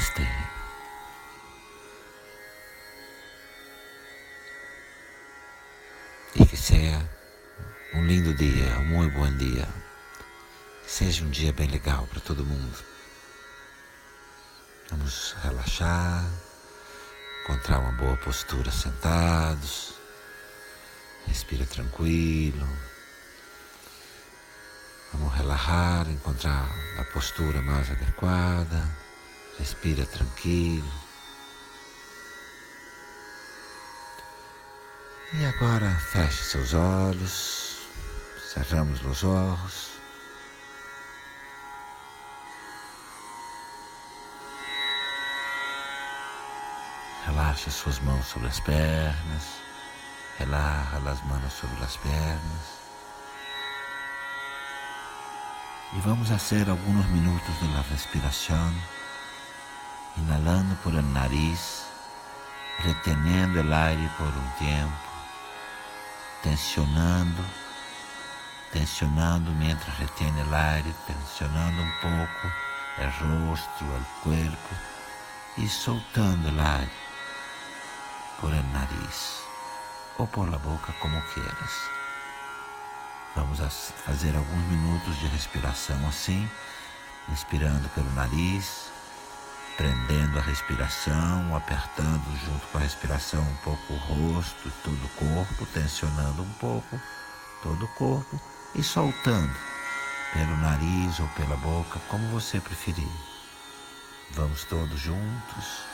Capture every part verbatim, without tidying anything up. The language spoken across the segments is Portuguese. नमस्ते। E que seja um lindo dia, um muito bom dia. Que seja um dia bem legal para todo mundo. Vamos relaxar, encontrar uma boa postura sentados, respira tranquilo. Vamos relaxar, encontrar a postura mais adequada, respira tranquilo. E agora feche seus olhos, cerramos os olhos. Relaxa suas mãos sobre as pernas, relaxa as mãos sobre as pernas. E vamos fazer alguns minutos de la respiração, inhalando por el nariz, reteniendo el aire por um tempo, tensionando, tensionando mientras retiene el aire, tensionando um pouco el rostro, el cuerpo e soltando el aire por el nariz ou por la boca, como quieras. Vamos a fazer alguns minutos de respiração assim, inspirando pelo nariz, prendendo a respiração, apertando junto com a respiração um pouco o rosto e todo o corpo, tensionando um pouco todo o corpo e soltando pelo nariz ou pela boca, como você preferir. Vamos todos juntos.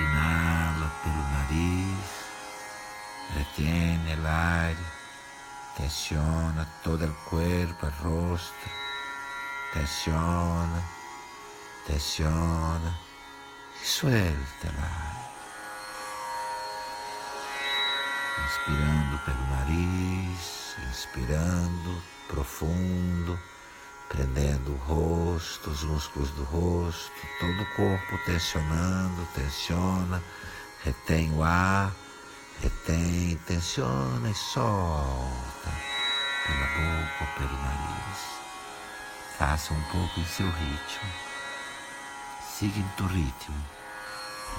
Inala pelo nariz. Retiene el aire, tensiona todo el cuerpo, el rostro, tensiona, tensiona y suelta el aire. Inspirando pelo nariz, inspirando profundo, prendendo o rosto, os músculos do rosto, todo o corpo tensionando, tensiona, retém o ar. Retém, tensiona e solta pela boca ou pelo nariz. Faça um pouco em seu ritmo. Siga em teu ritmo.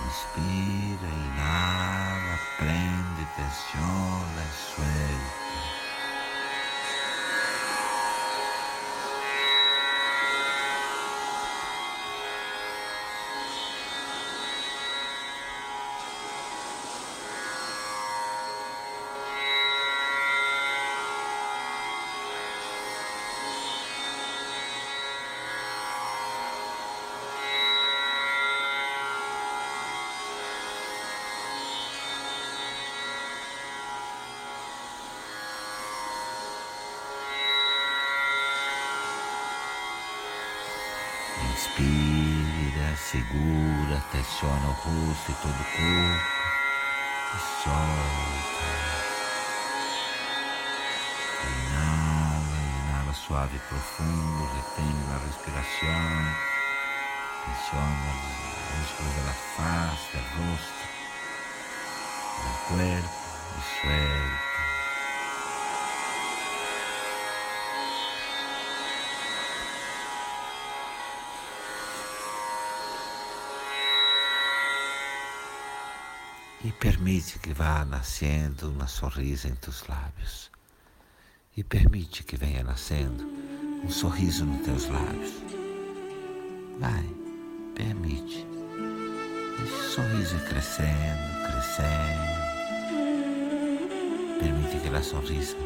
Inspira, inala, prende, tensiona e suelta. Inspira, segura, tensiona o rosto e todo o corpo e solta. Inala, inala suave e profundo, retém a respiração, tensiona os músculos da face, do rosto, do corpo e suelta. E permite que vá nascendo uma sorriso em teus lábios. E permite que venha nascendo um sorriso nos teus lábios. Vai, permite. Esse sorriso crescendo, crescendo. Permite que a sorriso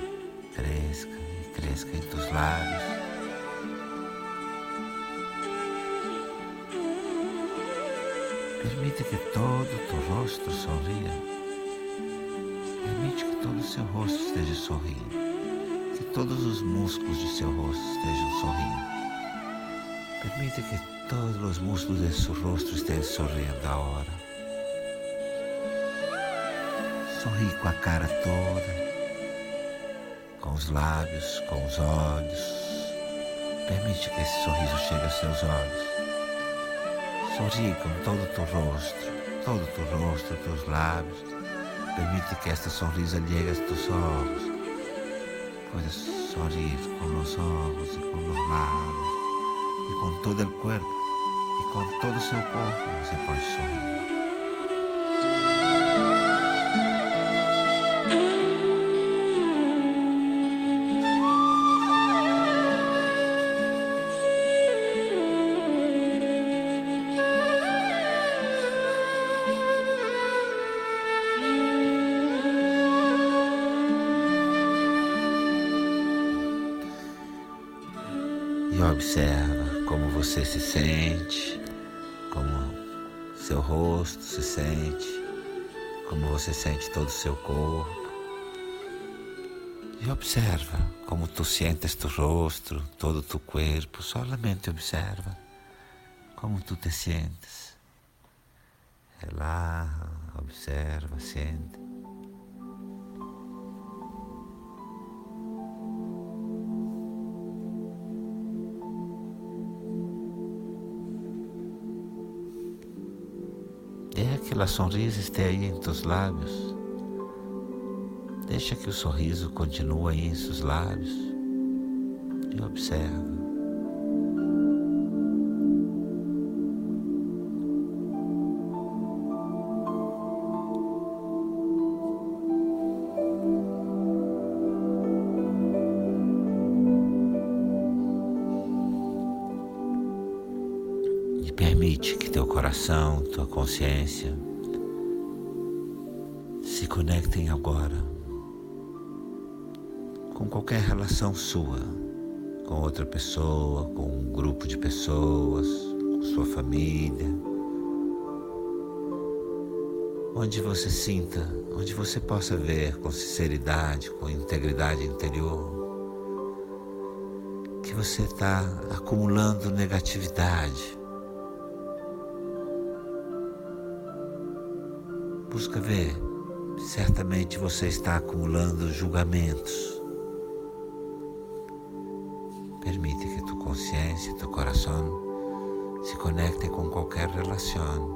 cresça e cresça em teus lábios. Permite que todo o teu rosto sorria. Permite que todo o seu rosto esteja sorrindo. Que todos os músculos do seu rosto estejam sorrindo. Permite que todos os músculos do seu rosto estejam sorrindo agora. Sorri com a cara toda, com os lábios, com os olhos. Permite que esse sorriso chegue aos seus olhos. Sorri com todo o teu rosto, todo o teu rosto, teus lábios. Permite que esta sorrisa chegue aos teus olhos. Puedes sorrir com os olhos e com os lábios e com todo o corpo. e com todo o seu corpo você pode sorrir. E observa como você se sente, como seu rosto se sente, como você sente todo o seu corpo. E observa como tu sentes tu rosto, todo tu corpo. Solamente observa como tu te sentes. Relaxa, observa, sente. Deixa que a sorriso esteja aí em teus lábios. Deixa que o sorriso continue aí em seus lábios. E observa. Permite que teu coração, tua consciência se conectem agora com qualquer relação sua, com outra pessoa, com um grupo de pessoas, com sua família, onde você sinta, onde você possa ver com sinceridade, com integridade interior, que você está acumulando negatividade. Busca ver, certamente você está acumulando julgamentos. Permite que tua consciência, teu coração se conecte com qualquer relação,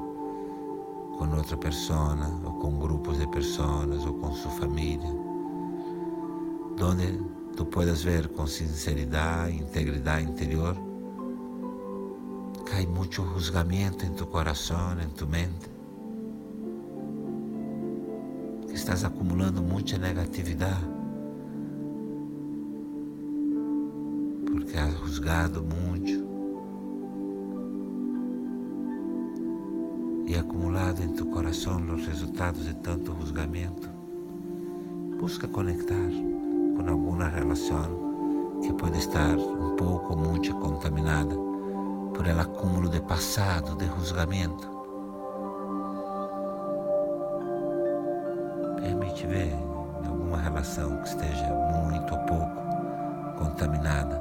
com outra pessoa, ou com grupos de pessoas, ou com sua família, onde tu podes ver com sinceridade e integridade interior, cai muito julgamento em tu coração, em tu mente. Estás acumulando muita negatividade, porque has juzgado muito e acumulado em tu coração os resultados de tanto juzgamento. Busca conectar com alguma relação que pode estar um pouco ou muito contaminada por el acúmulo de passado, de julgamento. Permite ver alguma relação que esteja muito ou pouco contaminada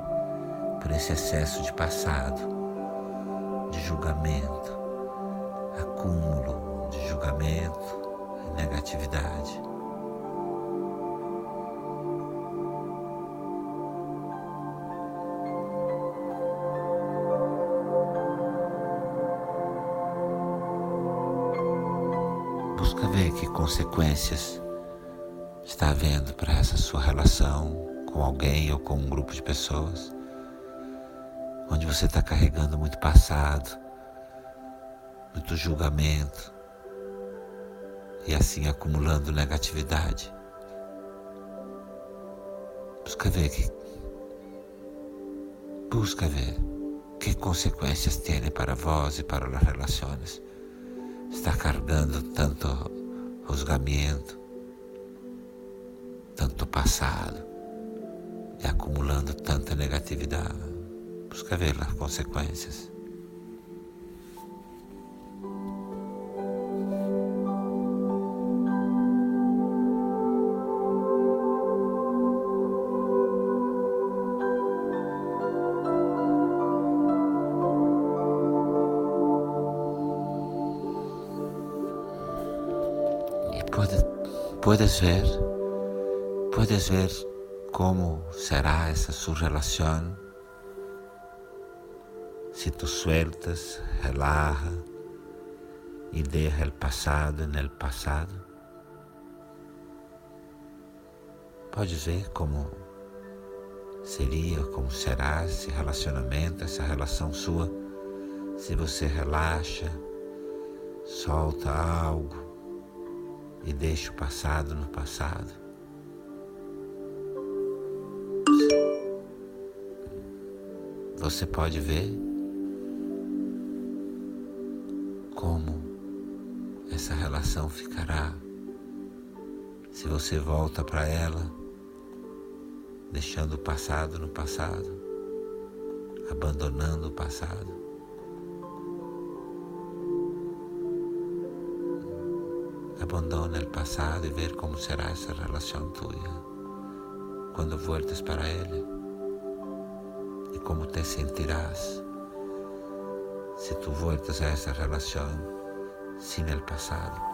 por esse excesso de passado, de julgamento, acúmulo de julgamento e negatividade. Busca ver que consequências está havendo para essa sua relação com alguém ou com um grupo de pessoas, onde você está carregando muito passado, muito julgamento e assim acumulando negatividade. Busca ver que busca ver que consequências tem para vós e para as relações. Está carregando tanto juzgamento, tanto passado e acumulando tanta negatividade. Busca ver as consequências. Podes ver, podes ver como será essa sua relação se tu sueltas, relaxa e deixa o passado no passado. Podes ver como seria, como será esse relacionamento, essa relação sua se você relaxa, solta algo e deixa o passado no passado. Você pode ver como essa relação ficará se você volta para ela, deixando o passado no passado, abandonando o passado. Abandona o passado e vê como será essa relação tuya quando voltes para ele. E como te sentirás se tu voltas a essa relação sem o passado.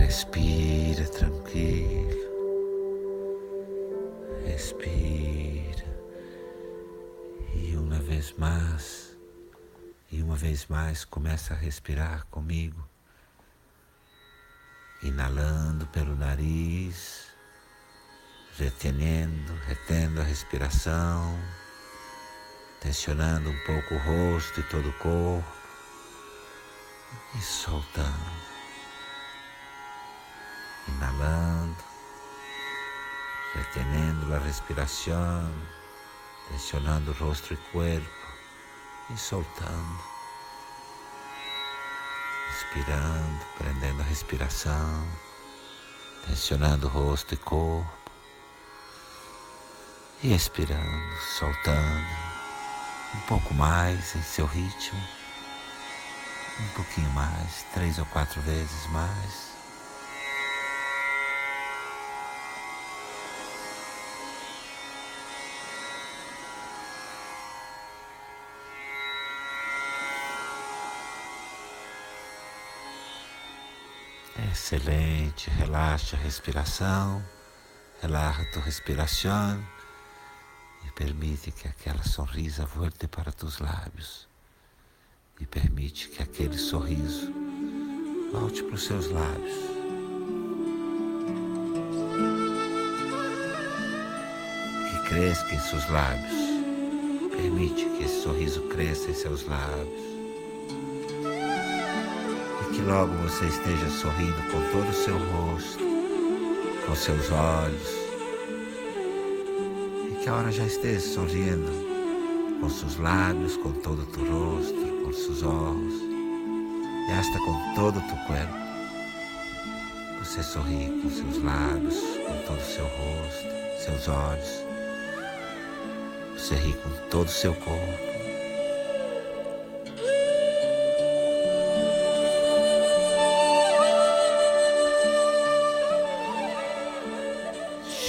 Respira tranquilo. Respira, e uma vez mais, e uma vez mais começa a respirar comigo, inalando pelo nariz, retenendo, retendo a respiração, tensionando um pouco o rosto e todo o corpo, e soltando, inalando, retenendo a respiração, tensionando o rosto e o corpo e soltando, inspirando, prendendo a respiração, tensionando o rosto e o corpo e expirando, soltando um pouco mais em seu ritmo, um pouquinho mais, três ou quatro vezes mais. Excelente, relaxa a respiração, relaxa a tua respiração e permite que aquela sorrisa volte para teus lábios e permite que aquele sorriso volte para os seus lábios. Que cresça em seus lábios, permite que esse sorriso cresça em seus lábios. Que logo você esteja sorrindo com todo o seu rosto, com seus olhos, e que agora já esteja sorrindo com seus lábios, com todo o teu rosto, com seus olhos, e hasta com todo o teu corpo. Você sorri com seus lábios, com todo o seu rosto, seus olhos, você ri com todo o seu corpo.